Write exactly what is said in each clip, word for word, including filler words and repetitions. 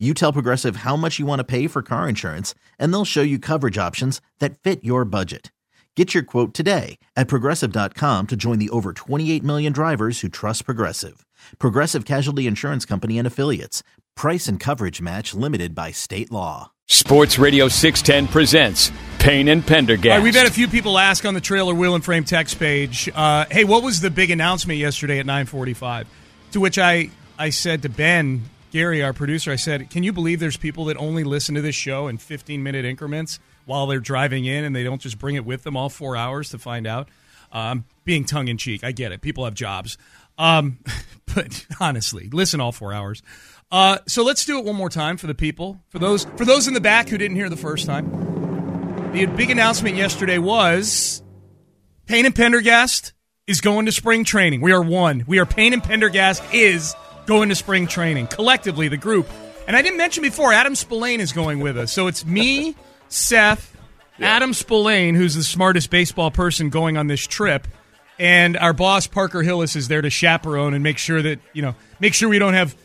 You tell Progressive how much you want to pay for car insurance, and they'll show you coverage options that fit your budget. Get your quote today at Progressive dot com to join the over twenty-eight million drivers who trust Progressive. Progressive Casualty Insurance Company and Affiliates. Price and coverage match limited by state law. Sports Radio six ten presents Payne and Pendergast. All right, we've had a few people ask on the Trailer Wheel and Frame text page, uh, hey, what was the big announcement yesterday at nine forty-five? To which I, I said to Ben... Gary, our producer, I said, can you believe there's people that only listen to this show in fifteen-minute increments while they're driving in, and they don't just bring it with them all four hours to find out? I'm um, being tongue-in-cheek. I get it. People have jobs. Um, but honestly, listen all four hours. Uh, so let's do it one more time for the people, for those for those in the back who didn't hear the first time. The big announcement yesterday was Payne and Pendergast is going to spring training. We are one. We are Payne and Pendergast is going to spring training. Collectively, the group. And I didn't mention before, Adam Spillane is going with us. So it's me, Seth, yeah. Adam Spillane, who's the smartest baseball person going on this trip, and our boss, Parker Hillis, is there to chaperone and make sure that, you know, make sure we don't have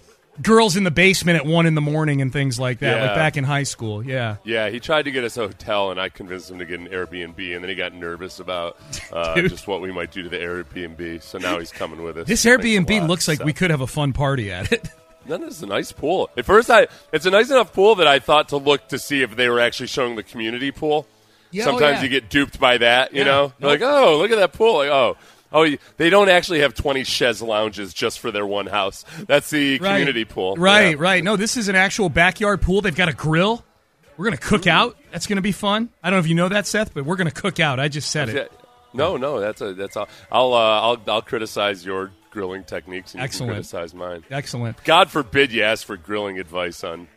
girls in the basement at one in the morning and things like that, yeah. Like back in high school. Yeah. Yeah, he tried to get us a hotel, and I convinced him to get an Airbnb, and then he got nervous about uh, just what we might do to the Airbnb, so now he's coming with us. This Airbnb looks like we could have a fun party at it. That is a nice pool. At first, I it's a nice enough pool that I thought to look to see if they were actually showing the community pool. Yeah, Sometimes oh, yeah. you get duped by that, you yeah, know? Nope. Like, oh, look at that pool. Like, oh. Oh, they don't actually have twenty chaise lounges just for their one house. That's the right. community pool. Right, yeah. right. No, this is an actual backyard pool. They've got a grill. We're going to cook out. That's going to be fun. I don't know if you know that, Seth, but we're going to cook out. I just said it. No, no, that's a, that's all. I'll uh, I'll I'll criticize your grilling techniques and Excellent. You can criticize mine. Excellent. God forbid you ask for grilling advice on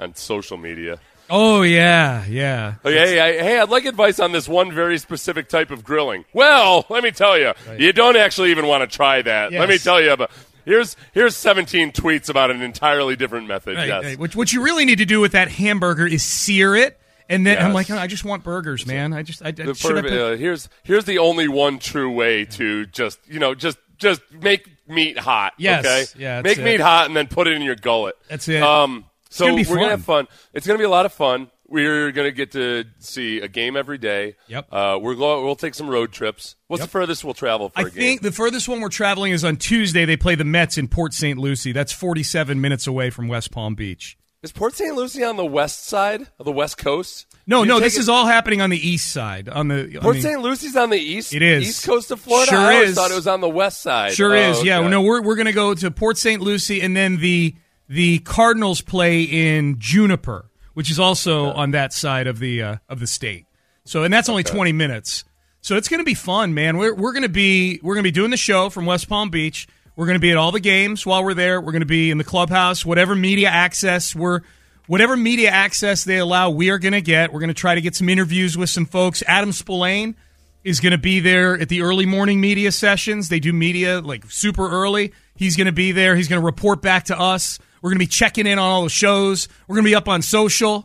on social media. Oh, yeah, yeah. Like, hey, I, hey, I'd like advice on this one very specific type of grilling. Well, let me tell you, right. you don't actually even want to try that. Yes. Let me tell you about here's here's seventeen tweets about an entirely different method. Right, yes. right. What, what you really need to do with that hamburger is sear it. And then yes. I'm like, oh, I just want burgers, man. I just I, I the should perfect, uh, here's here's the only one true way to just, you know, just just make meat hot. Yes. Okay? Yeah, make it. meat hot and then put it in your gullet. That's it. Um So gonna we're going to have fun. It's going to be a lot of fun. We're going to get to see a game every day. Yep. Uh, we're going, we'll take some road trips. What's yep. the furthest we'll travel for I a game? I think the furthest one we're traveling is on Tuesday. They play the Mets in Port Saint Lucie. That's forty-seven minutes away from West Palm Beach. Is Port Saint Lucie on the west side of the west coast? No, no, this it? is all happening on the east side. On the on Port the, Saint Lucie's on the east It is. East coast of Florida? Sure I always is. thought it was on the west side. Sure oh, is, yeah. Okay. No, we're we're going to go to Port Saint Lucie and then the... The Cardinals play in Juniper, which is also okay. on that side of the uh, of the state. So, and that's only okay. twenty minutes. So it's going to be fun, man. We're we're going to be we're going to be doing the show from West Palm Beach. We're going to be at all the games while we're there. We're going to be in the clubhouse, whatever media access we're whatever media access they allow. We are going to get. We're going to try to get some interviews with some folks. Adam Spillane is going to be there at the early morning media sessions. They do media like super early. He's going to be there. He's going to report back to us. We're going to be checking in on all the shows. We're going to be up on social.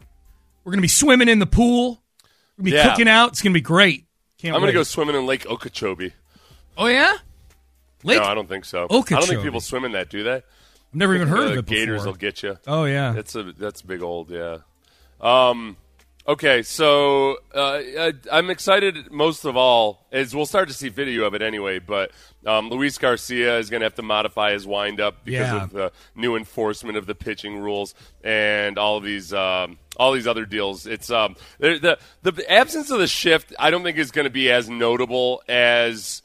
We're going to be swimming in the pool. We're going to be yeah. cooking out. It's going to be great. Can't I'm going to go swimming in Lake Okeechobee. Oh, yeah? Lake No, I don't think so. Okeechobee. I don't think people swim in that, do they? I've never even heard of it before. Gators will get you. Oh, yeah. That's a that's big old, yeah. Um, okay, so uh, I, I'm excited most of all. Is we'll start to see video of it anyway, but... Um, Luis Garcia is going to have to modify his windup because yeah. of the new enforcement of the pitching rules and all of these um, all these other deals. It's um, the the absence of the shift. I don't think is going to be as notable as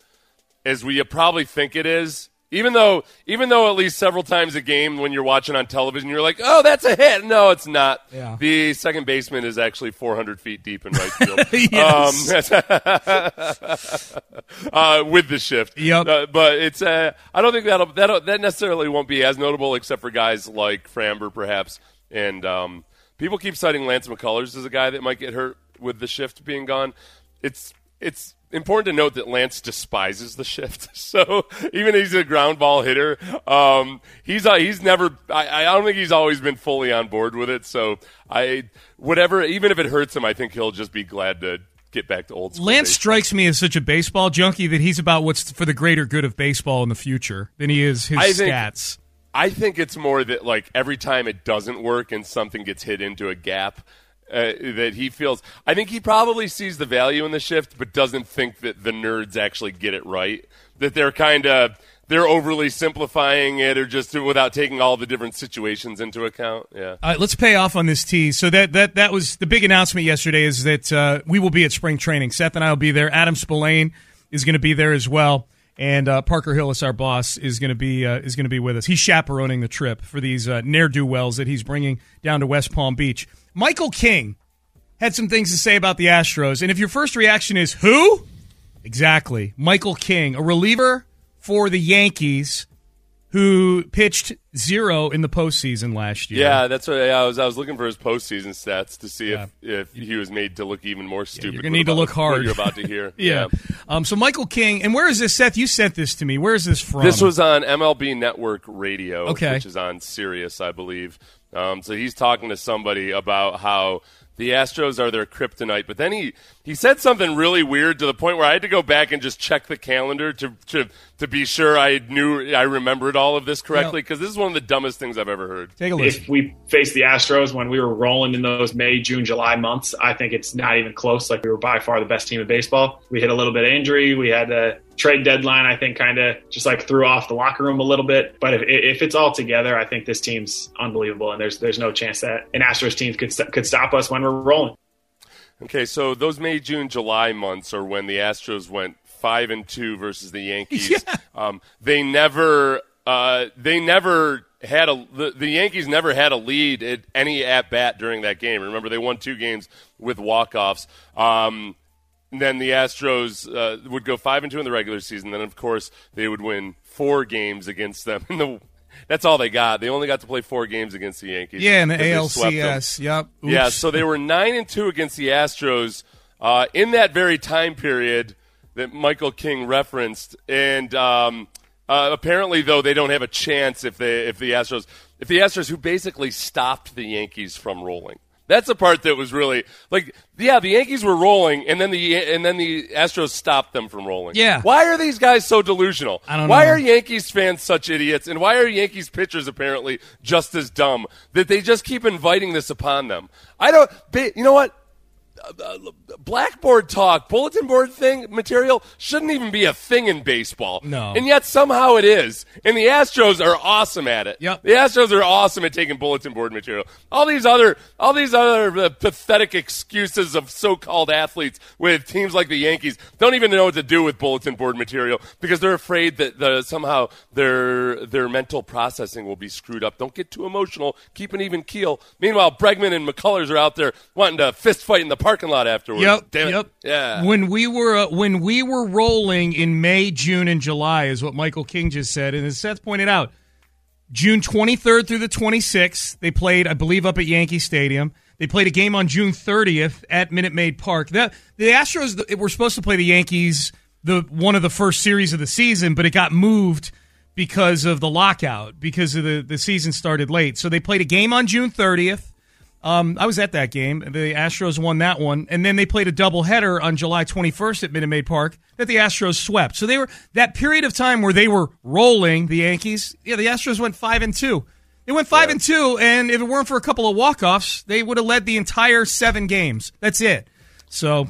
as we probably think it is. Even though even though at least several times a game when you're watching on television, you're like, oh, that's a hit. No, it's not. Yeah. The second baseman is actually four hundred feet deep in right field. Yes. Um, uh, with the shift. Yep. Uh, but it's uh, I don't think that'll, that'll, that necessarily won't be as notable except for guys like Framber perhaps and um, people keep citing Lance McCullers as a guy that might get hurt with the shift being gone. It's it's important to note that Lance despises the shift. So even if he's a ground ball hitter, um, he's uh, he's never – I don't think he's always been fully on board with it. So I whatever – even if it hurts him, I think he'll just be glad to – get back to old school. Lance baseball. Strikes me as such a baseball junkie that he's about what's for the greater good of baseball in the future than he is his I think, stats. I think it's more that like every time it doesn't work and something gets hit into a gap uh, that he feels. I think he probably sees the value in the shift, but doesn't think that the nerds actually get it right. That they're kind of they're overly simplifying it or just without taking all the different situations into account. Yeah. All right, let's pay off on this tease. So that that that was the big announcement yesterday is that uh, we will be at spring training. Seth and I will be there. Adam Spillane is going to be there as well, and uh, Parker Hillis, our boss, is going to be uh, is going to be with us. He's chaperoning the trip for these uh, ne'er-do-wells that he's bringing down to West Palm Beach. Michael King had some things to say about the Astros, and if your first reaction is who? Exactly, Michael King, a reliever for the Yankees, who pitched zero in the postseason last year. Yeah, that's what I was. I was looking for his postseason stats to see yeah. if, if he was made to look even more stupid. Yeah, you're gonna need about, to look hard. You're about to hear. yeah. yeah. Um. So Michael King, and where is this, Seth? You sent this to me. Where is this from? This was on M L B Network Radio, okay. which is on Sirius, I believe. Um. So he's talking to somebody about how the Astros are their kryptonite. But then he, he said something really weird to the point where I had to go back and just check the calendar to to, to be sure I knew I remembered all of this correctly, because this is one of the dumbest things I've ever heard. Take a listen. If we faced the Astros when we were rolling in those May, June, July months, I think it's not even close. Like, we were by far the best team in baseball. We hit a little bit of injury. We had a trade deadline, I think, kind of just like threw off the locker room a little bit. But if, if it's all together, I think this team's unbelievable, and there's there's no chance that an Astros team could could stop us when we're rolling. Okay, so those May, June, July months are when the Astros went five and two versus the Yankees. Yeah. Um, they never uh, they never had a the, the Yankees never had a lead at any at bat during that game. Remember, they won two games with walk offs. Um, And then the Astros uh, would go five and two in the regular season. Then, of course, they would win four games against them. And the, that's all they got. They only got to play four games against the Yankees. Yeah, and the A L C S. Yep. Oops. Yeah, so they were nine and two against the Astros uh, in that very time period that Michael King referenced. And um, uh, apparently, though, they don't have a chance if they if the Astros if the Astros who basically stopped the Yankees from rolling. That's the part that was really like, yeah, the Yankees were rolling, and then the and then the Astros stopped them from rolling. Yeah, why are these guys so delusional? I don't why know. Why are Yankees fans such idiots, and why are Yankees pitchers apparently just as dumb that they just keep inviting this upon them? I don't. You know what? Blackboard talk, bulletin board thing material shouldn't even be a thing in baseball. No, and yet somehow it is. And the Astros are awesome at it. Yep. The Astros are awesome at taking bulletin board material. All these other, all these other uh, pathetic excuses of so-called athletes with teams like the Yankees don't even know what to do with bulletin board material because they're afraid that the, somehow their their mental processing will be screwed up. Don't get too emotional. Keep an even keel. Meanwhile, Bregman and McCullers are out there wanting to fist fight in the parking lot afterwards. Yep. Damn it. Yep. Yeah. When we were uh, when we were rolling in May, June, and July is what Michael King just said, and as Seth pointed out, June twenty-third through the twenty-sixth, they played, I believe, up at Yankee Stadium. They played a game on June thirtieth at Minute Maid Park. The, the Astros were supposed to play the Yankees the one of the first series of the season, but it got moved because of the lockout, because of the the season started late. So they played a game on June thirtieth. Um, I was at that game. The Astros won that one, and then they played a doubleheader on July twenty-first at Minute Maid Park that the Astros swept. So they were that period of time where they were rolling the Yankees. Yeah, the Astros went five and two. They went five yeah. and two, and if it weren't for a couple of walk-offs, they would have led the entire seven games. That's it. So,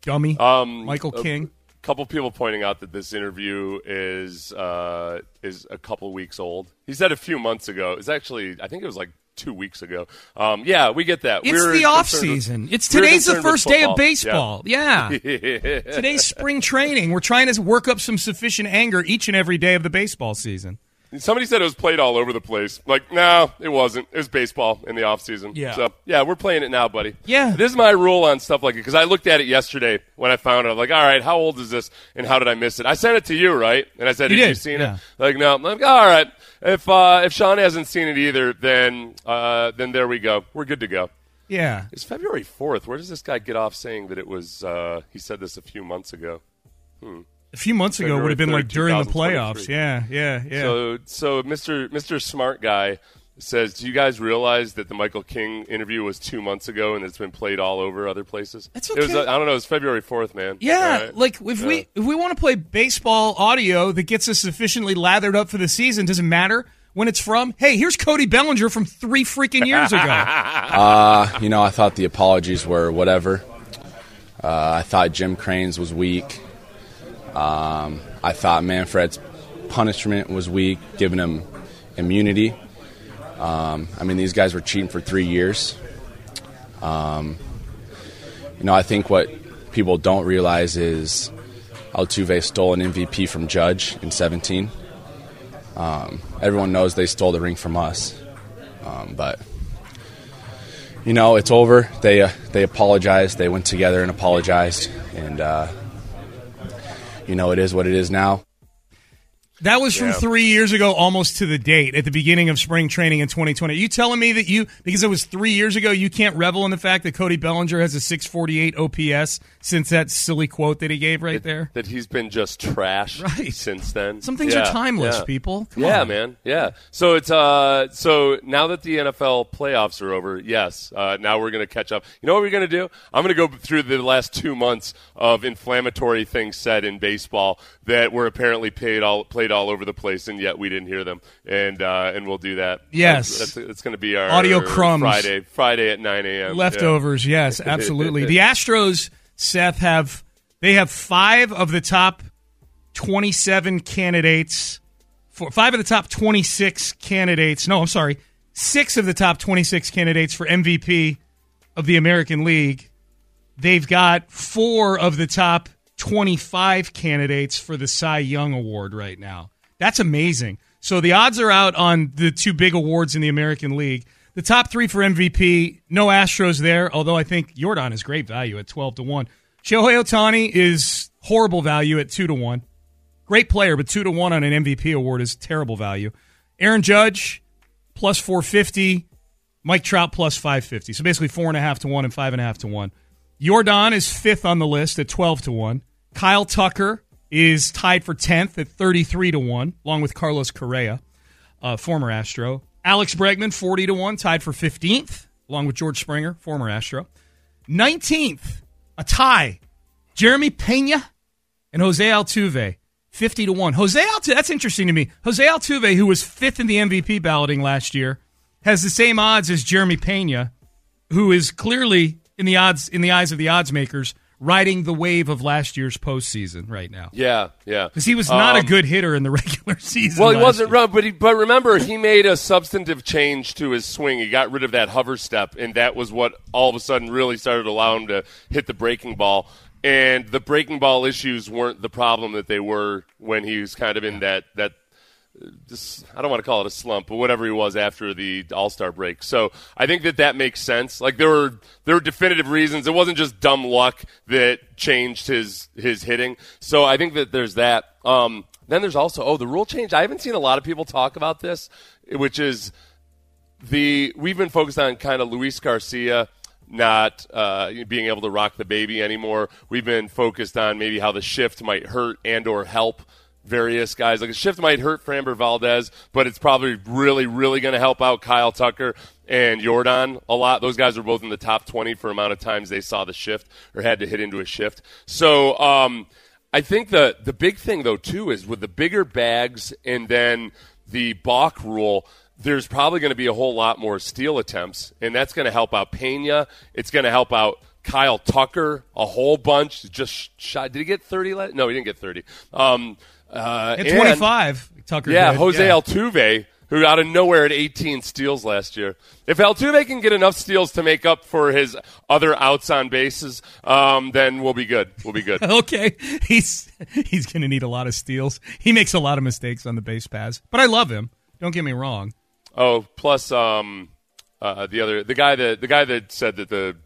dummy, um, Michael King. A couple people pointing out that this interview is uh, is a couple weeks old. He said a few months ago. It's actually, I think it was like. Two weeks ago. Um, yeah, we get that. It's we're the off season. With, it's today's the first day of baseball. Yeah. yeah. Today's spring training. We're trying to work up some sufficient anger each and every day of the baseball season. Somebody said it was played all over the place. Like, no, it wasn't. It was baseball in the off season. Yeah. So, yeah, we're playing it now, buddy. Yeah. This is my rule on stuff like it because I looked at it yesterday when I found it. I'm like, all right, how old is this and how did I miss it? I sent it to you, right? And I said, have you seen it? Like, no. I'm like, all right. If uh, if Sean hasn't seen it either, then uh, then there we go. We're good to go. Yeah. It's February fourth. Where does this guy get off saying that it was uh, – he said this a few months ago. Hmm. A few months ago would have been like during the playoffs. Yeah, yeah, yeah. So so Mister Mister Smart Guy says, do you guys realize that the Michael King interview was two months ago and it's been played all over other places? That's okay. It was, I don't know. It's February fourth, man. Yeah, right. Like if yeah. we if we want to play baseball audio that gets us sufficiently lathered up for the season, doesn't matter when it's from, hey, here's Cody Bellinger from three freaking years ago. uh, you know, I thought the apologies were whatever. Uh, I thought Jim Crane's was weak. Um, I thought Manfred's punishment was weak, giving him immunity. Um, I mean, these guys were cheating for three years. Um, you know, I think what people don't realize is Altuve stole an M V P from Judge in seventeen. Um, everyone knows they stole the ring from us. Um, but, you know, it's over. They uh, they apologized. They went together and apologized. And, uh you know, it is what it is now. That was from yeah. three years ago, almost to the date, at the beginning of spring training in twenty twenty. Are you telling me that you, because it was three years ago, you can't revel in the fact that Cody Bellinger has a six forty-eight O P S since that silly quote that he gave right that, there? That he's been just trash right. since then. Some things yeah. are timeless, yeah. people. Come yeah, on. man. Yeah. So it's uh, so now that the N F L playoffs are over, yes, uh, now we're going to catch up. You know what we're going to do? I'm going to go through the last two months of inflammatory things said in baseball that were apparently paid all played all over the place, and yet we didn't hear them. And uh, and we'll do that. Yes. That's, that's, that's going to be our audio crumbs. Friday Friday at nine a.m. Leftovers, yeah. Yes, absolutely. The Astros, Seth, have they have five of the top twenty-seven candidates. For, five of the top twenty-six candidates. No, I'm sorry. Six of the top twenty-six candidates for M V P of the American League. They've got four of the top twenty-five candidates for the Cy Young Award right now. That's amazing. So the odds are out on the two big awards in the American League. The top three for M V P, no Astros there, although I think Yordan is great value at twelve to one. Shohei Ohtani is horrible value at two to one. Great player, but two to one on an M V P award is terrible value. Aaron Judge, plus four fifty. Mike Trout, plus five fifty. So basically four point five to one and five point five to one. Yordan is fifth on the list at twelve to one. Kyle Tucker is tied for tenth at thirty-three to one, along with Carlos Correa, uh, former Astro. Alex Bregman, forty to one, tied for fifteenth, along with George Springer, former Astro. nineteenth, a tie. Jeremy Peña and Jose Altuve, fifty to one. Jose Altuve, that's interesting to me. Jose Altuve, who was fifth in the M V P balloting last year, has the same odds as Jeremy Peña, who is clearly, in the odds, in the eyes of the odds makers, riding the wave of last year's postseason right now. Yeah, yeah. Because he was not um, a good hitter in the regular season. Well, he wasn't, wrong, but he, but remember, he made a substantive change to his swing. He got rid of that hover step, and that was what all of a sudden really started to allow him to hit the breaking ball. And the breaking ball issues weren't the problem that they were when he was kind of in that that – Just, I don't want to call it a slump, but whatever he was after the All-Star break. So I think that that makes sense. Like there were there were definitive reasons. It wasn't just dumb luck that changed his his hitting. So I think that there's that. Um, then there's also oh the rule change. I haven't seen a lot of people talk about this, which is the we've been focused on kind of Luis Garcia not uh, being able to rock the baby anymore. We've been focused on maybe how the shift might hurt and or help various guys. Like a shift might hurt Framber Valdez, but it's probably really, really going to help out Kyle Tucker and Yordan a lot. Those guys were both in the top twenty for amount of times they saw the shift or had to hit into a shift. So um, I think the the big thing, though, too, is with the bigger bags and then the balk rule, there's probably going to be a whole lot more steal attempts, and that's going to help out Peña. It's going to help out Kyle Tucker a whole bunch. Just shot. Did he get thirty? Le- no, he didn't get thirty. Um, Uh, at twenty-five, and, Tucker. Yeah, did. Jose yeah. Altuve, who out of nowhere had eighteen steals last year. If Altuve can get enough steals to make up for his other outs on bases, um, then we'll be good. We'll be good. Okay. He's he's going to need a lot of steals. He makes a lot of mistakes on the base paths, but I love him. Don't get me wrong. Oh, plus um, uh, the other the guy that the guy that said that the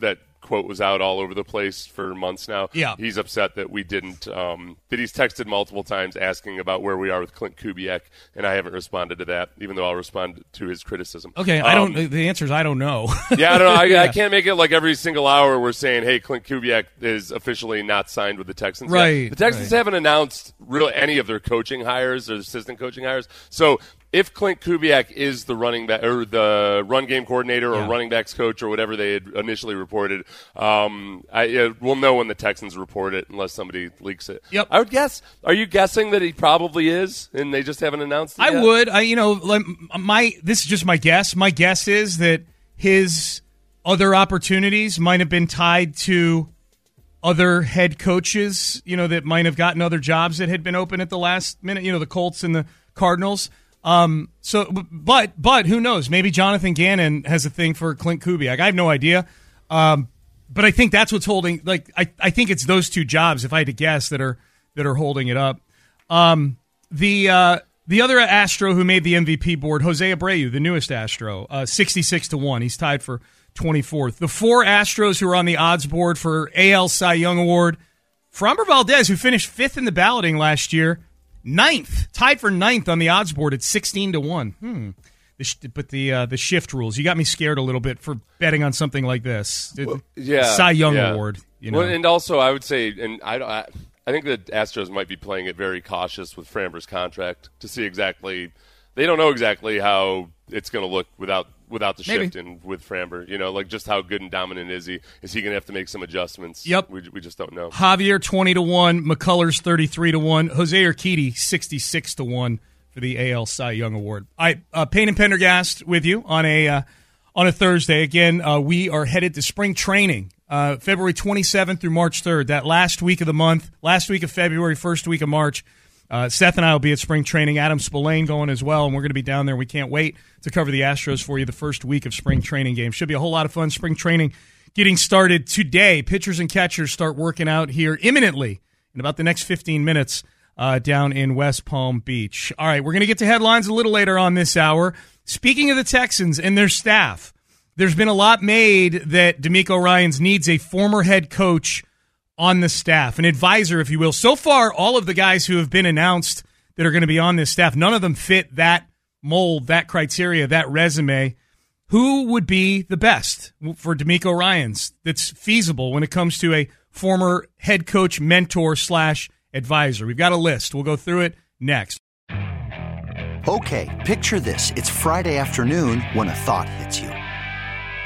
that quote was out all over the place for months now. Yeah. He's upset that we didn't, um, that he's texted multiple times asking about where we are with Clint Kubiak, and I haven't responded to that, even though I'll respond to his criticism. Okay, um, I don't, the answer is I don't know. yeah, I don't know. I, yeah. I can't make it like every single hour we're saying, hey, Clint Kubiak is officially not signed with the Texans. Right. Yeah. The Texans right. haven't announced really any of their coaching hires or assistant coaching hires. So, if Clint Kubiak is the running back or the run game coordinator or yeah. running backs coach or whatever they had initially reported, um, I uh, we'll know when the Texans report it unless somebody leaks it. Yep. I would guess. Are you guessing that he probably is, and they just haven't announced it? I yet? would. I you know like my this is just my guess. My guess is that his other opportunities might have been tied to other head coaches, you know, that might have gotten other jobs that had been open at the last minute. You know, the Colts and the Cardinals. Um. So, but but who knows? Maybe Jonathan Gannon has a thing for Clint Kubiak. I have no idea. Um. But I think that's what's holding. Like, I, I think it's those two jobs, if I had to guess, that are that are holding it up. Um. The uh the other Astro who made the M V P board, Jose Abreu, the newest Astro, uh, sixty-six to one. He's tied for twenty-fourth. The four Astros who are on the odds board for A L Cy Young Award: Framber Valdez, who finished fifth in the balloting last year. Ninth, tied for ninth on the odds board at sixteen to one. Hmm. The sh- but the uh, the shift rules. You got me scared a little bit for betting on something like this. Well, yeah. Cy Young yeah. Award. You know. Well, and also I would say, and I, I, I think the Astros might be playing it very cautious with Framber's contract to see exactly. They don't know exactly how it's going to look without without the Maybe. shift and with Framber. You know, like just how good and dominant is he? Is he going to have to make some adjustments? Yep. We we just don't know. Javier twenty to one, McCullers thirty-three to one, Jose Urquidy sixty-six to one for the A L Cy Young Award. All right, uh, Payne and Pendergast with you on a uh, on a Thursday. Again, uh, we are headed to spring training, uh, February twenty-seventh through March third. That last week of the month, last week of February, first week of March. Uh, Seth and I will be at spring training. Adam Spillane going as well, and we're going to be down there. We can't wait to cover the Astros for you the first week of spring training games. Should be a whole lot of fun. Spring training getting started today. Pitchers and catchers start working out here imminently in about the next fifteen minutes uh, down in West Palm Beach. All right, we're going to get to headlines a little later on this hour. Speaking of the Texans and their staff, there's been a lot made that D'Amico Ryans needs a former head coach on the staff, an advisor, if you will. So far, all of the guys who have been announced that are going to be on this staff, none of them fit that mold, that criteria, that resume. Who would be the best for D'Amico Ryans that's feasible when it comes to a former head coach, mentor, slash advisor? We've got a list. We'll go through it next. Okay, picture this. It's Friday afternoon when a thought hits you.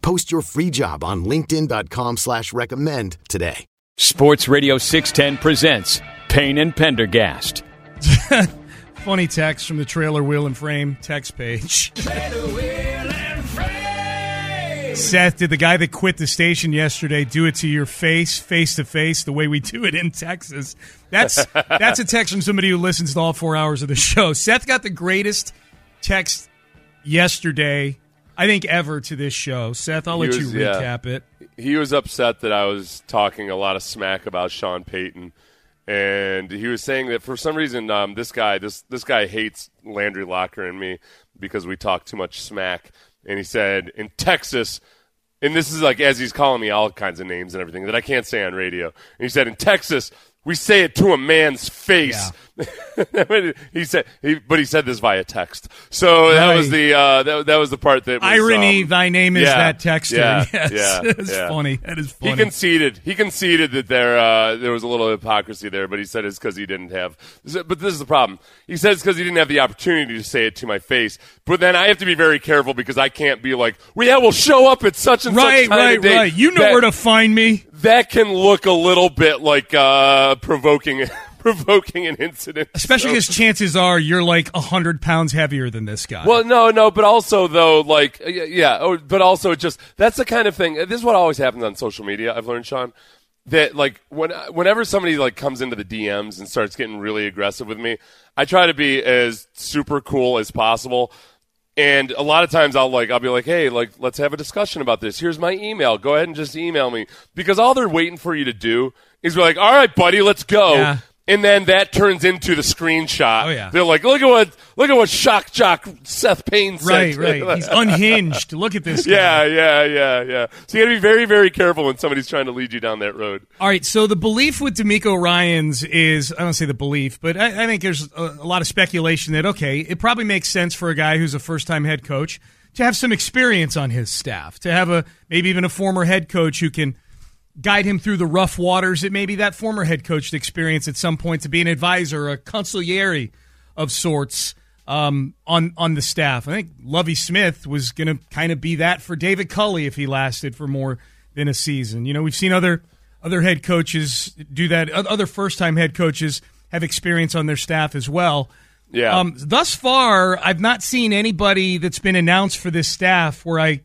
Post your free job on linkedin dot com slash recommend today. Sports Radio six ten presents Payne and Pendergast. Funny text from the Trailer Wheel and Frame text page. Trailer Wheel and Frame! Seth, did the guy that quit the station yesterday do it to your face, face to face, the way we do it in Texas? That's that's a text from somebody who listens to all four hours of the show. Seth got the greatest text yesterday, I think, ever to this show. Seth, I'll he let was, you recap yeah. it. He was upset that I was talking a lot of smack about Sean Payton, And he was saying that for some reason, um, this guy, this this guy hates Landry Locker and me because we talk too much smack. And he said in Texas, and this is like as he's calling me all kinds of names and everything that I can't say on radio. And he said in Texas, we say it to a man's face. Yeah. he said, he, but he said this via text. So that right. was the uh, that, that was the part that was, irony. Um, thy name is yeah, that texter. Yeah, yes, yeah, it's yeah. funny. That is funny. He conceded. He conceded that there uh, there was a little hypocrisy there, but he said it's because he didn't have. But this is the problem. He says because he didn't have the opportunity to say it to my face. But then I have to be very careful because I can't be like, well, yeah, we'll show up at such and right, such time right, of day. Right. You know that, where to find me. That can look a little bit like uh, provoking. provoking an incident. Especially because so. chances are you're like one hundred pounds heavier than this guy. Well, no, no, but also, though, like, yeah, but also just, that's the kind of thing, this is what always happens on social media, I've learned, Sean, that, like, when whenever somebody, like, comes into the D Ms and starts getting really aggressive with me, I try to be as super cool as possible. And a lot of times I'll like I'll be like, hey, like let's have a discussion about this. Here's my email. Go ahead and just email me. Because all they're waiting for you to do is be like, all right, buddy, let's go. Yeah. And then that turns into the screenshot. Oh, yeah. They're like, look at what look at what shock jock Seth Payne said. Right, right. He's unhinged. Look at this guy. Yeah, yeah, yeah, yeah. So you got to be very, very careful when somebody's trying to lead you down that road. All right, so the belief with D'Amico Ryans is, I don't say the belief, but I, I think there's a, a lot of speculation that, okay, it probably makes sense for a guy who's a first-time head coach to have some experience on his staff, to have a maybe even a former head coach who can guide him through the rough waters. It may be that former head coach experience at some point to be an advisor, a consigliere of sorts um, on, on the staff. I think Lovie Smith was going to kind of be that for David Culley if he lasted for more than a season. You know, we've seen other other head coaches do that. Other first-time head coaches have experience on their staff as well. Yeah. Um, thus far, I've not seen anybody that's been announced for this staff where I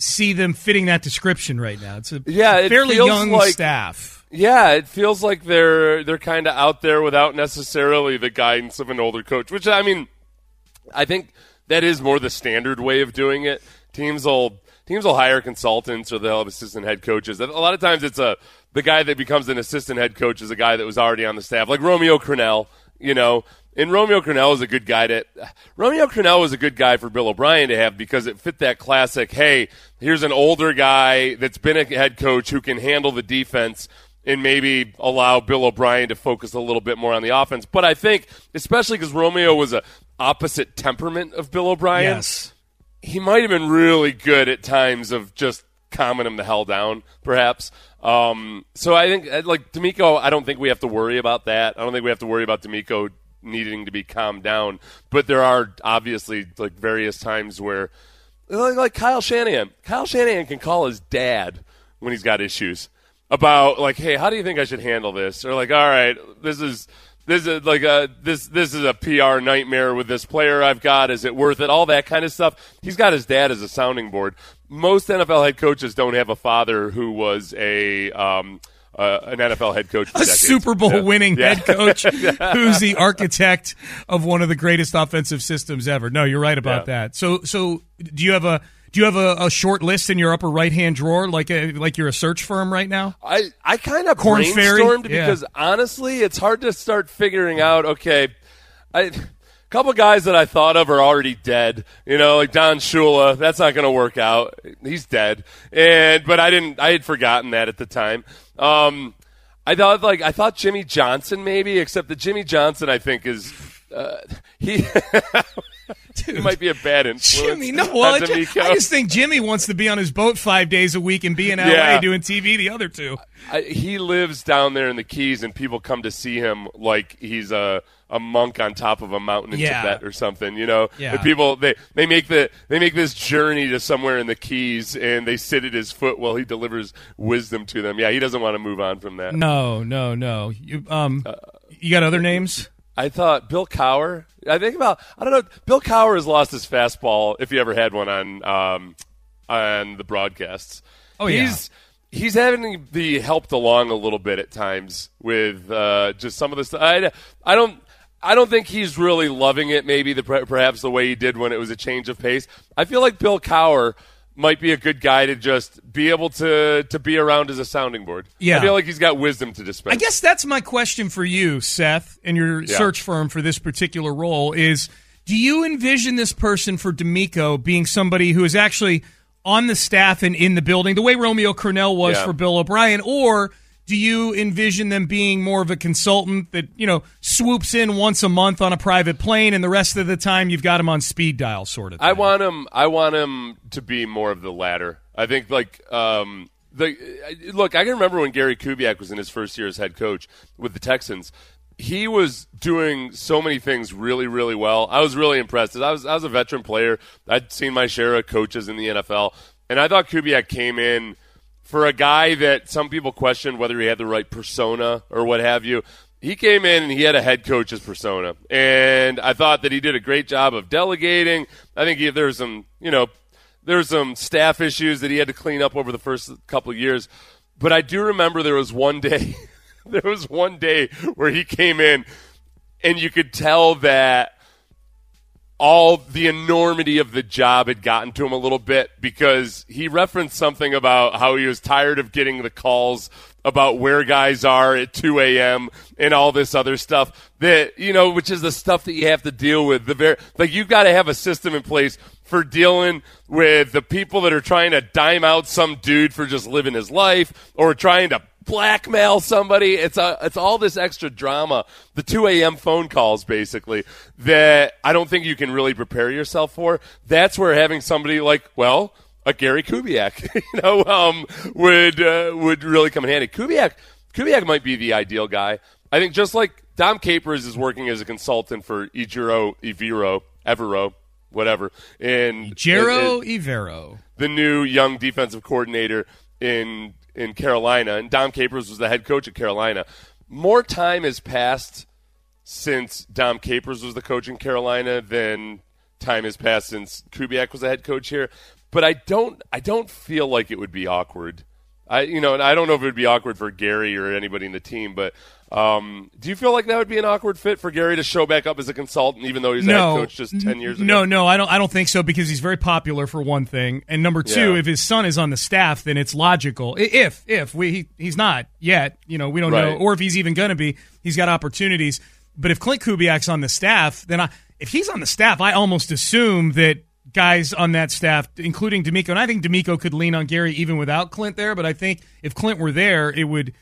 see them fitting that description right now. It's a yeah, it fairly young like, staff. Yeah, it feels like they're they're kind of out there without necessarily the guidance of an older coach, which, I mean, I think that is more the standard way of doing it. Teams will teams will hire consultants or they'll have assistant head coaches. A lot of times it's a the guy that becomes an assistant head coach is a guy that was already on the staff, like Romeo Crennel, you know. And Romeo Crennel is a good guy to Romeo Crennel was a good guy for Bill O'Brien to have because it fit that classic, hey, here's an older guy that's been a head coach who can handle the defense and maybe allow Bill O'Brien to focus a little bit more on the offense. But I think, especially because Romeo was a opposite temperament of Bill O'Brien, yes. he might have been really good at times of just calming him the hell down, perhaps. Um, so I think, like, D'Amico, I don't think we have to worry about that. I don't think we have to worry about D'Amico needing to be calmed down, but there are obviously like various times where like, like Kyle Shanahan Kyle Shanahan can call his dad when he's got issues about like, hey, how do you think I should handle this? Or like, all right, this is this is like a this this is a P R nightmare with this player I've got, is it worth it? All that kind of stuff. He's got his dad as a sounding board. Most N F L head coaches don't have a father who was a um Uh, an N F L head coach, for a decades. Super Bowl yeah. winning yeah. head coach, yeah. who's the architect of one of the greatest offensive systems ever. No, you're right about yeah. that. So, so do you have a do you have a, a short list in your upper right hand drawer, like a, like you're a search firm right now? I I kind of brainstormed because yeah. honestly, it's hard to start figuring out. Okay, I. Couple guys that I thought of are already dead, you know, like Don Shula. That's not going to work out. He's dead, and but I didn't. I had forgotten that at the time. Um, I thought like I thought Jimmy Johnson maybe, except that Jimmy Johnson I think is uh, he. Dude, might be a bad influence. Jimmy, no, well, I, just, I just think Jimmy wants to be on his boat five days a week and be in L A yeah. doing T V the other two. I, he lives down there in the Keys, and people come to see him like he's a a monk on top of a mountain in yeah. Tibet or something. You know, yeah. the people they, they make the they make this journey to somewhere in the Keys, and they sit at his foot while he delivers wisdom to them. Yeah, he doesn't want to move on from that. No, no, no. You um, uh, you got other names? I thought Bill Cowher. I think about I don't know. Bill Cowher has lost his fastball if he ever had one on um, on the broadcasts. Oh yeah, he's he's having to be helped along a little bit at times with uh, just some of the stuff. I, I don't I don't think he's really loving it. Maybe the perhaps the way he did when it was a change of pace. I feel like Bill Cowher might be a good guy to just be able to to be around as a sounding board. Yeah. I feel like he's got wisdom to dispense. I guess that's my question for you, Seth, and your yeah. search firm for this particular role is, do you envision this person for D'Amico being somebody who is actually on the staff and in the building, the way Romeo Crennel was yeah. for Bill O'Brien, or do you envision them being more of a consultant that, you know, swoops in once a month on a private plane and the rest of the time you've got him on speed dial sort of thing? I want him I want him to be more of the latter. I think, like, um, the look, I can remember when Gary Kubiak was in his first year as head coach with the Texans. He was doing so many things really, really well. I was really impressed. I was I was a veteran player. I'd seen my share of coaches in the N F L, and I thought Kubiak came in for a guy that some people questioned whether he had the right persona or what have you. He came in and he had a head coach's persona. And I thought that he did a great job of delegating. I think he, there was some, you know, there was some staff issues that he had to clean up over the first couple of years. But I do remember there was one day, there was one day where he came in and you could tell that all the enormity of the job had gotten to him a little bit, because he referenced something about how he was tired of getting the calls about where guys are at two a.m. and all this other stuff that, you know, which is the stuff that you have to deal with. The very, like, you've got to have a system in place for dealing with the people that are trying to dime out some dude for just living his life or trying to blackmail somebody. It's a, it's all this extra drama, the two a.m. phone calls, basically, that I don't think you can really prepare yourself for. That's where having somebody like, well, a Gary Kubiak, you know, um, would uh, would really come in handy. Kubiak, Kubiak might be the ideal guy. I think just like Dom Capers is working as a consultant for Ejiro, Evero, Evero, whatever. And Ejiro Evero, the new young defensive coordinator in in Carolina, and Dom Capers was the head coach at Carolina. More time has passed since Dom Capers was the coach in Carolina than time has passed since Kubiak was the head coach here. But I don't I don't feel like it would be awkward. I you know, and I don't know if it would be awkward for Gary or anybody in the team, but um, do you feel like that would be an awkward fit for Gary to show back up as a consultant even though he's a no, head coach just ten years ago? No, no, I don't I don't think so, because he's very popular for one thing. And number two, yeah. if his son is on the staff, then it's logical. If if we he, he's not yet, you know, we don't right. know, or if he's even going to be, he's got opportunities. But if Clint Kubiak's on the staff, then I, if he's on the staff, I almost assume that guys on that staff, including D'Amico, and I think D'Amico could lean on Gary even without Clint there, but I think if Clint were there, it would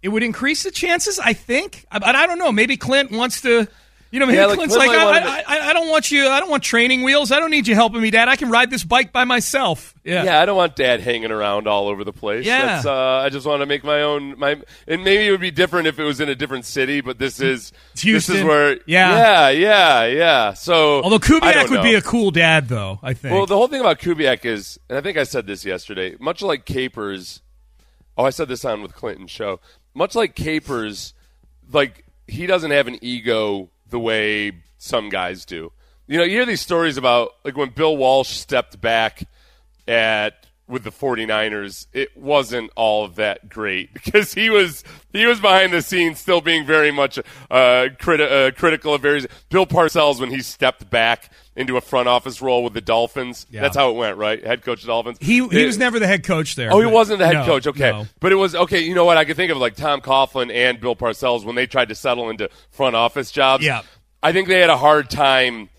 it would increase the chances, I think. But I, I don't know. Maybe Clint wants to, you know, maybe yeah, like Clint's Clint like, I, I, I, I don't want you, I don't want training wheels. I don't need you helping me, Dad. I can ride this bike by myself. Yeah, yeah I don't want Dad hanging around all over the place. Yeah. That's, uh, I just want to make my own, my, and maybe it would be different if it was in a different city, but this is, Houston. This is where, yeah, yeah, yeah. yeah. So, although Kubiak would be a cool dad, though, I think. Well, the whole thing about Kubiak is, and I think I said this yesterday, much like Capers, oh, I said this on with Clinton's show, much like Capers, like, he doesn't have an ego the way some guys do. You know, you hear these stories about, like, when Bill Walsh stepped back at with the 49ers, it wasn't all of that great because he was he was behind the scenes still being very much uh, criti- uh, critical of various. Bill Parcells, when he stepped back into a front office role with the Dolphins, yeah. that's how it went, right? Head coach of the Dolphins. He he it, was never the head coach there. Oh, he wasn't the head no, coach. Okay, no. But it was okay. You know what? I could think of like Tom Coughlin and Bill Parcells when they tried to settle into front office jobs. Yeah, I think they had a hard time.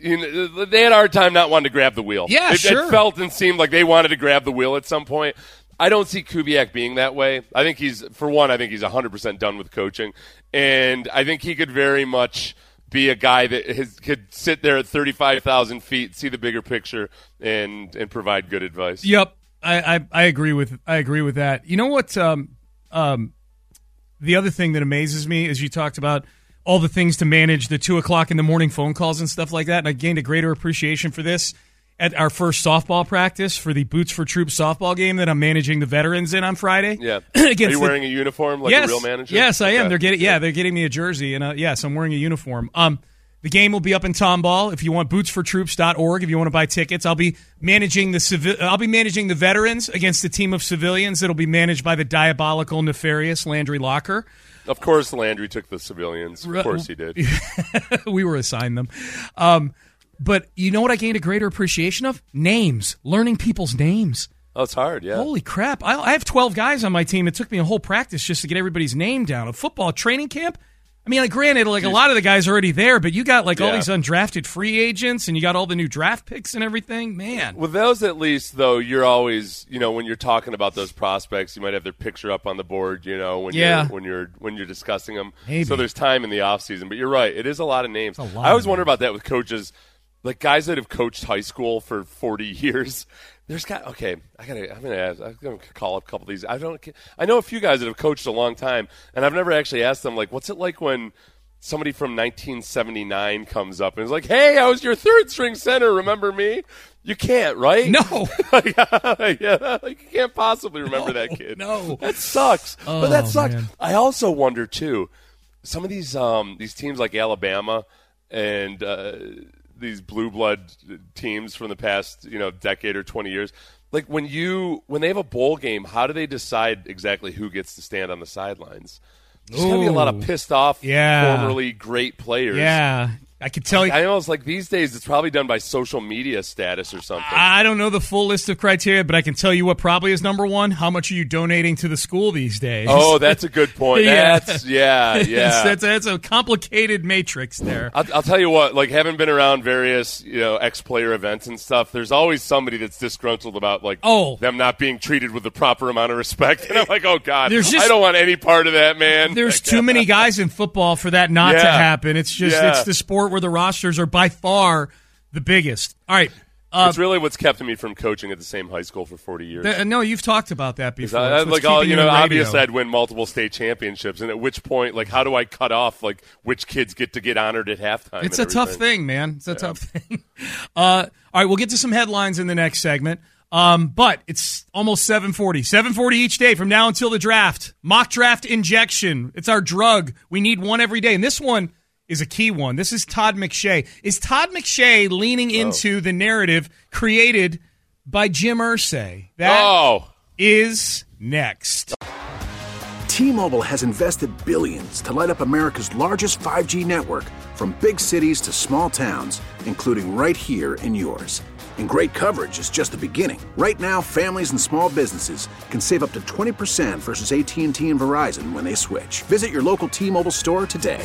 You know, they had a hard time not wanting to grab the wheel. Yeah, it, sure. It felt and seemed like they wanted to grab the wheel at some point. I don't see Kubiak being that way. I think he's, for one, I think he's one hundred percent done with coaching. And I think he could very much be a guy that his, could sit there at thirty-five thousand feet, see the bigger picture, and and provide good advice. Yep, I, I, I agree with I agree with that. You know what? Um, um, the other thing that amazes me is you talked about all the things to manage, the two o'clock in the morning phone calls and stuff like that. And I gained a greater appreciation for this at our first softball practice for the Boots for Troops softball game that I'm managing the veterans in on Friday. Yeah. Are you wearing the, a uniform like yes, a real manager? Yes, I okay. am. They're getting, yeah, they're getting me a jersey and uh, yes, I'm wearing a uniform. Um, the game will be up in Tomball. If you want, boots for troops dot org. If you want to buy tickets, I'll be managing the civi- I'll be managing the veterans against a team of civilians that'll be managed by the diabolical, nefarious Landry Locker. Of course Landry took the civilians. Of course he did. We were assigned them. Um, But you know what I gained a greater appreciation of? Names. Learning people's names. Oh, it's hard, yeah. Holy crap. I, I have twelve guys on my team. It took me a whole practice just to get everybody's name down. A football training camp? I mean, like, granted, like, a lot of the guys are already there, but you got, like, yeah. all these undrafted free agents, and you got all the new draft picks and everything. Man. With those, at least, though, you're always, you know, when you're talking about those prospects, you might have their picture up on the board, you know, when, yeah. you're, when, you're, when you're discussing them. Maybe. So there's time in the offseason. But you're right. It is a lot of names. Lot I always wonder about that with coaches. Like, guys that have coached high school for forty years, there's got – okay, I gotta, I'm going to ask. I'm going to call up a couple of these. I don't. I know a few guys that have coached a long time, and I've never actually asked them, like, what's it like when somebody from nineteen seventy-nine comes up and is like, hey, I was your third-string center, remember me? You can't, right? No. yeah, like, you can't possibly remember no, that kid. No. That sucks. Oh, but that sucks. Man. I also wonder, too, some of these um, these teams like Alabama and uh, – these blue blood teams from the past, you know, decade or twenty years. Like when you, when they have a bowl game, how do they decide exactly who gets to stand on the sidelines? There's going to be a lot of pissed off, yeah. formerly great players. Yeah. I could tell you. I almost like these days, it's probably done by social media status or something. I don't know the full list of criteria, but I can tell you what probably is number one. How much are you donating to the school these days? Oh, that's a good point. yeah. That's, yeah, yeah. that's, that's a complicated matrix there. I'll, I'll tell you what, like having been around various, you know, ex-player events and stuff, there's always somebody that's disgruntled about like oh. them not being treated with the proper amount of respect. And I'm like, oh, God, just, I don't want any part of that, man. There's too many guys in football for that not yeah. to happen. It's just, yeah. it's the sport where the rosters are by far the biggest. All right. Uh, it's really what's kept me from coaching at the same high school for forty years. Th- no, you've talked about that before. I, like all, you know, obviously I'd win multiple state championships, and at which point, like, how do I cut off, like, which kids get to get honored at halftime? It's a everything. tough thing, man. It's a yeah. tough thing. Uh, all right, we'll get to some headlines in the next segment, um, but it's almost seven forty. seven forty each day from now until the draft. Mock draft injection. It's our drug. We need one every day, and this one is a key one. This is Todd McShay. Is Todd McShay leaning oh. into the narrative created by Jim Irsay? That oh. is next. T-Mobile has invested billions to light up America's largest five G network, from big cities to small towns, including right here in yours. And great coverage is just the beginning. Right now, families and small businesses can save up to twenty percent versus A T and T and Verizon when they switch. Visit your local T-Mobile store today.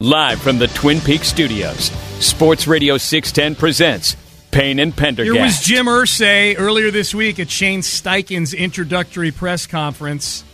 Live from the Twin Peaks studios, Sports Radio six ten presents Payne and Pendergast. Here was Jim Irsay earlier this week at Shane Steichen's introductory press conference.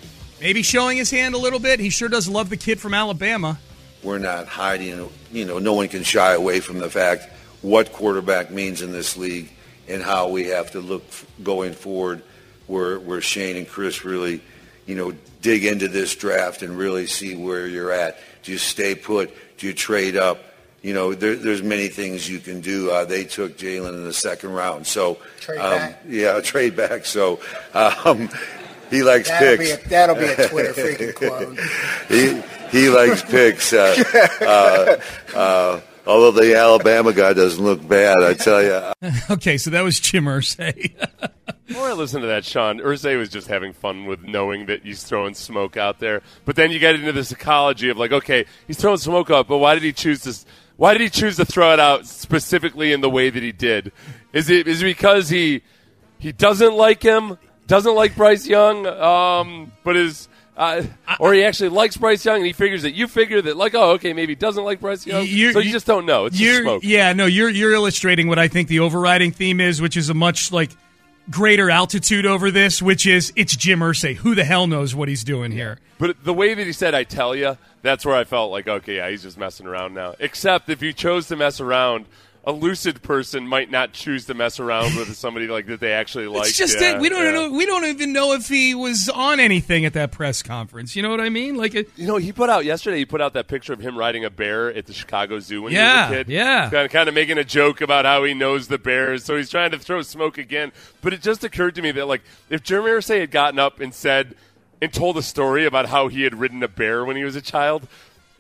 Maybe showing his hand a little bit. He sure does love the kid from Alabama. We're not hiding. You know, no one can shy away from the fact what quarterback means in this league and how we have to look going forward, where, where Shane and Chris really, you know, dig into this draft and really see where you're at. Do you stay put? Do you trade up? You know, there, there's many things you can do. Uh, they took Jalen in the second round, so trade um, back. yeah, trade back. So um, he likes that'll picks. Be a, that'll be a Twitter freaking quote. he he likes picks. Uh, uh, uh, although the Alabama guy doesn't look bad, I tell you. Okay, so that was Jim Irsay. Before I listened to that, Sean, Irsay was just having fun with knowing that he's throwing smoke out there. But then you get into the psychology of like, okay, he's throwing smoke out, but why did he choose to? Why did he choose to throw it out specifically in the way that he did? Is it is it because he? He doesn't like him, doesn't like Bryce Young, um, but is uh, or he actually likes Bryce Young and he figures that you figure that like, oh, okay, maybe he doesn't like Bryce Young. You're, so you just don't know. It's just smoke. Yeah, no, you're you're illustrating what I think the overriding theme is, which is a much like greater altitude over this, which is it's Jim Irsay. Who the hell knows what he's doing here? But the way that he said, "I tell you," that's where I felt like, okay, yeah, he's just messing around now. Except if you chose to mess around, a lucid person might not choose to mess around with somebody like that they actually like. It's just yeah, it. We don't yeah. know. We don't even know if he was on anything at that press conference. You know what I mean? Like, it, you know, he put out yesterday. He put out that picture of him riding a bear at the Chicago Zoo when yeah, he was a kid. Yeah, kind of, kind of making a joke about how he knows the Bears, so he's trying to throw smoke again. But it just occurred to me that, like, if Jeremy Irsay had gotten up and said and told a story about how he had ridden a bear when he was a child,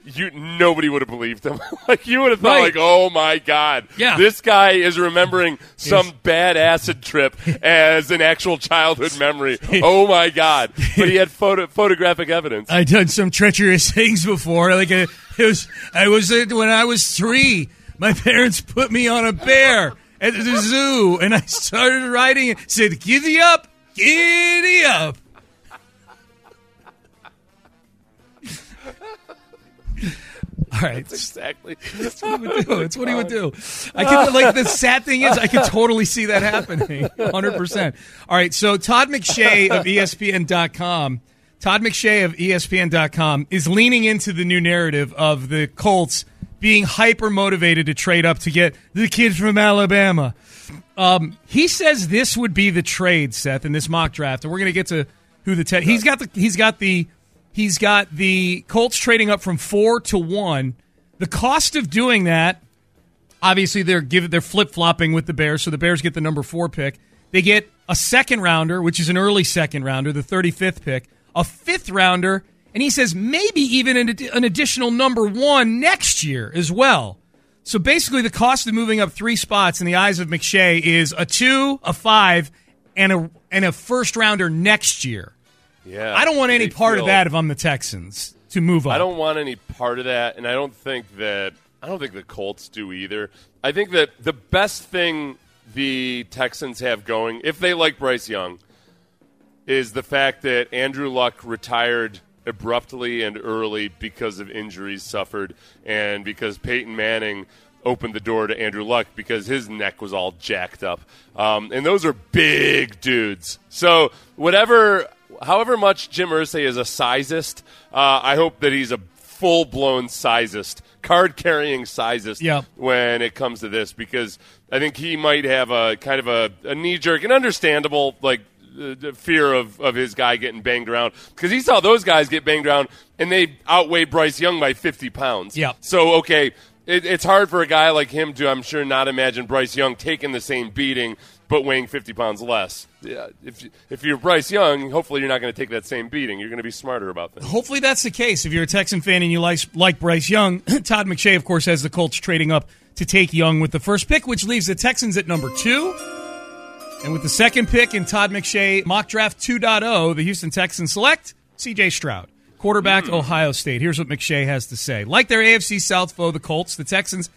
you nobody would have believed him. Like, you would have thought, right. like, oh, my God. Yeah. This guy is remembering some He's... bad acid trip as an actual childhood memory. Oh, my God. But he had photo- photographic evidence. I've done some treacherous things before. Like, a, it was, I was when I was three, my parents put me on a bear at the zoo, and I started riding it. Said, giddy up, giddy up. All right, that's exactly. That's what he would do. That's what he would do. I can, like, the sad thing is, I could totally see that happening, one hundred percent. All right, so Todd McShay of E S P N dot com, Todd McShay of E S P N dot com is leaning into the new narrative of the Colts being hyper motivated to trade up to get the kids from Alabama. Um, he says this would be the trade, Seth, in this mock draft, and we're going to get to who the te- he's got the he's got the. He's got the Colts trading up from four to one. The cost of doing that, obviously they're give, they're flip-flopping with the Bears, so the Bears get the number four pick. They get a second-rounder, which is an early second-rounder, the thirty-fifth pick, a fifth-rounder, and he says maybe even an, an additional number one next year as well. So basically the cost of moving up three spots in the eyes of McShay is a two, a five, and a, and a first-rounder next year. Yeah, I don't want any part feel, of that if I'm the Texans to move up. I don't want any part of that, and I don't think that I don't think the Colts do either. I think that the best thing the Texans have going, if they like Bryce Young, is the fact that Andrew Luck retired abruptly and early because of injuries suffered and because Peyton Manning opened the door to Andrew Luck because his neck was all jacked up. Um, and those are big dudes. So whatever – however much Jim Irsay is a sizist, uh, I hope that he's a full-blown sizist, card-carrying sizist yep. when it comes to this, because I think he might have a kind of a, a knee-jerk and understandable like uh, fear of, of his guy getting banged around, because he saw those guys get banged around, and they outweigh Bryce Young by fifty pounds. Yep. So, okay, it, it's hard for a guy like him to, I'm sure, not imagine Bryce Young taking the same beating but weighing fifty pounds less. Yeah, if, if you're Bryce Young, hopefully you're not going to take that same beating. You're going to be smarter about things. Hopefully that's the case. If you're a Texan fan and you like, like Bryce Young, Todd McShay, of course, has the Colts trading up to take Young with the first pick, which leaves the Texans at number two. And with the second pick in Todd McShay mock draft two point oh, the Houston Texans select C J. Stroud, quarterback, mm. Ohio State. Here's what McShay has to say. Like their A F C South foe, the Colts, the Texans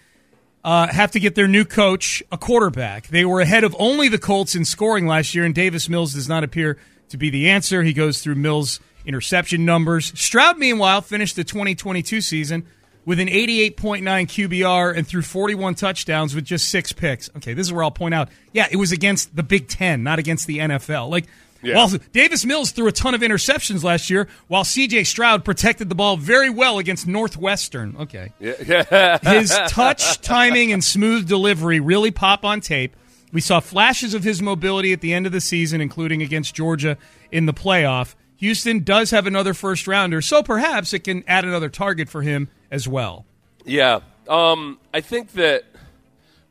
Uh, have to get their new coach a quarterback. They were ahead of only the Colts in scoring last year, and Davis Mills does not appear to be the answer. He goes through Mills' interception numbers. Stroud, meanwhile, finished the twenty twenty-two season with an eighty-eight point nine Q B R and threw forty-one touchdowns with just six picks. Okay, this is where I'll point out, yeah, it was against the Big Ten, not against the N F L. Like, yeah. While Davis Mills threw a ton of interceptions last year, while C J. Stroud protected the ball very well against Northwestern. Okay. Yeah. His touch, timing, and smooth delivery really pop on tape. We saw flashes of his mobility at the end of the season, including against Georgia in the playoff. Houston does have another first-rounder, so perhaps it can add another target for him as well. Yeah. Um, I think that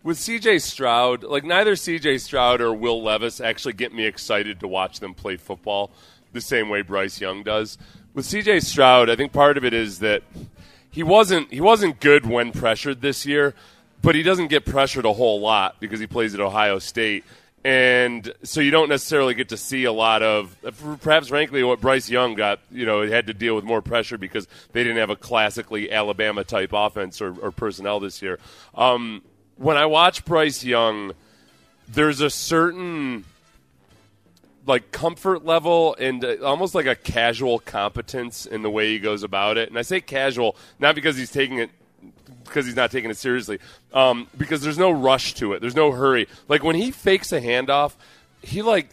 with C J. Stroud, like neither C J. Stroud or Will Levis actually get me excited to watch them play football the same way Bryce Young does. With C J. Stroud, I think part of it is that he wasn't he wasn't good when pressured this year, but he doesn't get pressured a whole lot because he plays at Ohio State. And so you don't necessarily get to see a lot of, perhaps frankly, what Bryce Young got, you know, it had to deal with more pressure because they didn't have a classically Alabama-type offense or, or personnel this year. Um When I watch Bryce Young, there's a certain like comfort level and uh, almost like a casual competence in the way he goes about it. And I say casual not because he's taking it, because he's not taking it seriously, um, because there's no rush to it. There's no hurry. Like when he fakes a handoff, he like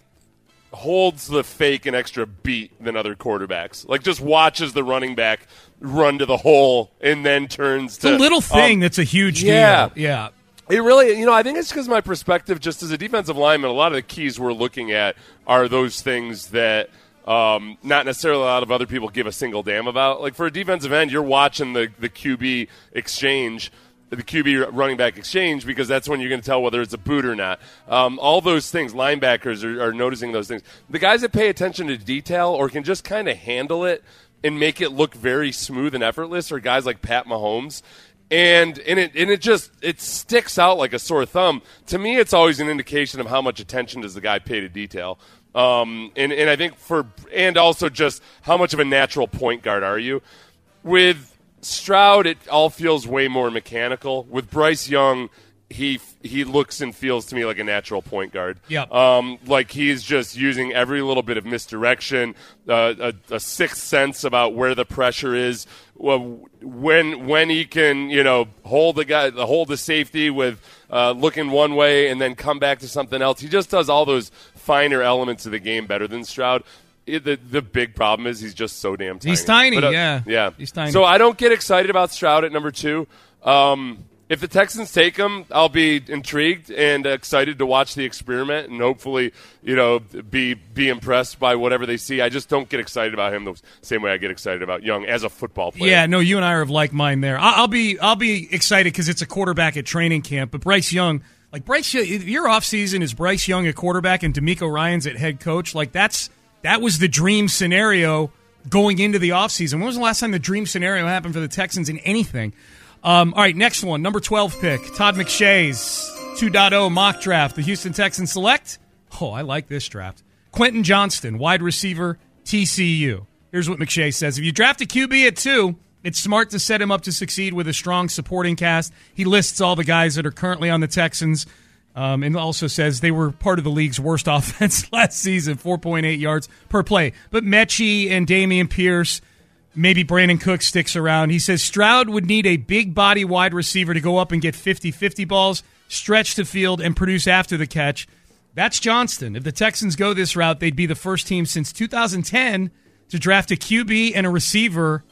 holds the fake an extra beat than other quarterbacks. Like just watches the running back run to the hole and then turns to the little thing um, that's a huge yeah. deal. Yeah. It really, you know, I think it's because my perspective just as a defensive lineman, a lot of the keys we're looking at are those things that um, not necessarily a lot of other people give a single damn about. Like for a defensive end, you're watching the, the Q B exchange, the Q B running back exchange, because that's when you're going to tell whether it's a boot or not. Um, all those things, linebackers are, are noticing those things. The guys that pay attention to detail or can just kind of handle it and make it look very smooth and effortless are guys like Pat Mahomes. And and it and it just it sticks out like a sore thumb. To me, it's always an indication of how much attention does the guy pay to detail. Um, and and I think for and also just how much of a natural point guard are you? With Stroud, it all feels way more mechanical. With Bryce Young, he he looks and feels to me like a natural point guard. Yeah. Um, like he's just using every little bit of misdirection, uh, a, a sixth sense about where the pressure is. Well, when when he can, you know, hold the guy, hold the safety with uh, looking one way and then come back to something else. He just does all those finer elements of the game better than Stroud. It, the the big problem is he's just so damn tiny. He's tiny, but, uh, yeah, yeah. He's tiny. So I don't get excited about Stroud at number two. Um, if the Texans take him, I'll be intrigued and excited to watch the experiment and hopefully, you know, be be impressed by whatever they see. I just don't get excited about him the same way I get excited about Young as a football player. Yeah, no, you and I are of like mind there. I'll be I'll be excited because it's a quarterback at training camp. But Bryce Young, like Bryce, your offseason is Bryce Young at quarterback and D'Amico Ryans at head coach. Like that's that was the dream scenario going into the offseason. When was the last time the dream scenario happened for the Texans in anything? Um, all right, next one, number twelve pick, Todd McShay's two point oh mock draft, the Houston Texans select. Oh, I like this draft. Quentin Johnston, wide receiver, T C U. Here's what McShay says. If you draft a Q B at two, it's smart to set him up to succeed with a strong supporting cast. He lists all the guys that are currently on the Texans um, and also says they were part of the league's worst offense last season, four point eight yards per play. But Mechie and Dameon Pierce, maybe Brandon Cook sticks around. He says Stroud would need a big body wide receiver to go up and get fifty-fifty balls, stretch the field, and produce after the catch. That's Johnston. If the Texans go this route, they'd be the first team since two thousand ten to draft a Q B and a receiver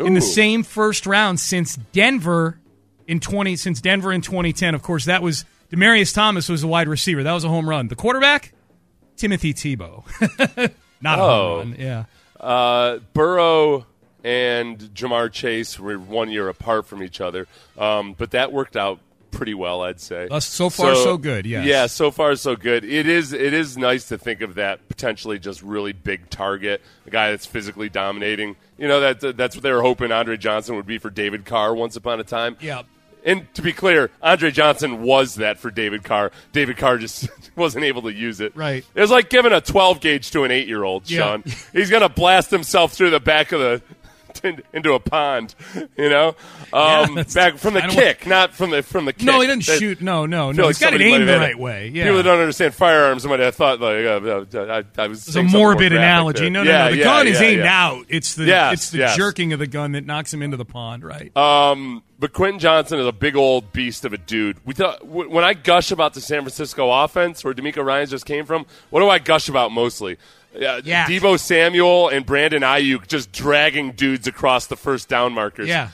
Ooh. in the same first round since Denver in twenty since Denver in twenty ten. Of course, that was Demaryius Thomas was a wide receiver. That was a home run. The quarterback, Timothy Tebow. Not oh. a home run. Yeah. Uh, Burrow and Jamar Chase were one year apart from each other, um, but that worked out pretty well, I'd say. Uh, so far, so, so good, yes. Yeah, so far, so good. It is it is nice to think of that potentially just really big target, a guy that's physically dominating. You know, that that's what they were hoping Andre Johnson would be for David Carr once upon a time. Yeah. And to be clear, Andre Johnson was that for David Carr. David Carr just wasn't able to use it. Right. It was like giving a twelve gauge to an eight year old, yeah. Sean. He's going to blast himself through the back of the into a pond, you know? Um, yeah, back from the kick, want... not from the from the kick. No, he didn't that, shoot. No, no, no. Like he's got it aimed the right way. Yeah. People that don't understand firearms might have thought like uh, uh, I, I was it's a morbid analogy. There. No, no, yeah, no. The yeah, gun yeah, is aimed yeah. out. It's the yes, it's the yes. jerking of the gun that knocks him into the pond, right? Um But Quentin Johnston is a big old beast of a dude. We thought, when I gush about the San Francisco offense, where D'Amico Ryans just came from, what do I gush about mostly? Uh, yeah. Deebo Samuel and Brandon Ayuk just dragging dudes across the first down markers. Yeah.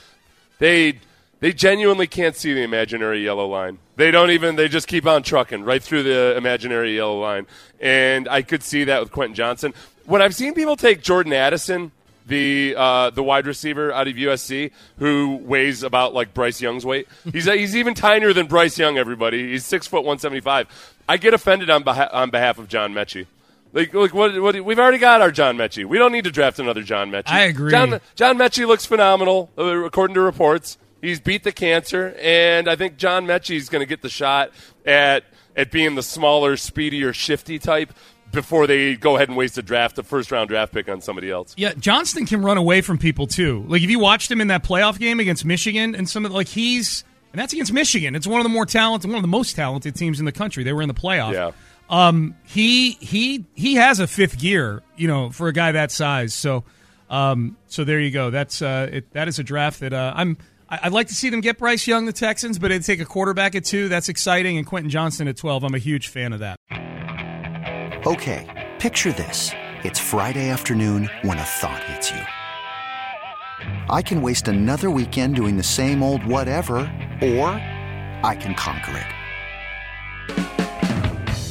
They they genuinely can't see the imaginary yellow line. They don't even – they just keep on trucking right through the imaginary yellow line. And I could see that with Quentin Johnston. When I've seen people take Jordan Addison – The uh, the wide receiver out of U S C who weighs about like Bryce Young's weight. He's he's even tinier than Bryce Young. Everybody, he's six foot one seventy five. I get offended on beha- on behalf of John Mechie. Like like what what we've already got our John Mechie. We don't need to draft another John Mechie. I agree. John John Mechie looks phenomenal uh, according to reports. He's beat the cancer, and I think John Mechie's going to get the shot at at being the smaller, speedier, shifty type before they go ahead and waste a draft, the first-round draft pick on somebody else. Yeah, Johnston can run away from people, too. Like, if you watched him in that playoff game against Michigan, and some of like he's – and that's against Michigan. It's one of the more talented – one of the most talented teams in the country. They were in the playoff. Yeah. Um, he he he has a fifth gear, you know, for a guy that size. So, um, so there you go. That's uh, it, that is a draft that uh, I'm. I'd like to see them get Bryce Young, the Texans, but it'd take a quarterback at two. That's exciting, and Quentin Johnson at twelve. I'm a huge fan of that. Okay, picture this: it's Friday afternoon when a thought hits you. I can waste another weekend doing the same old whatever, or I can conquer it.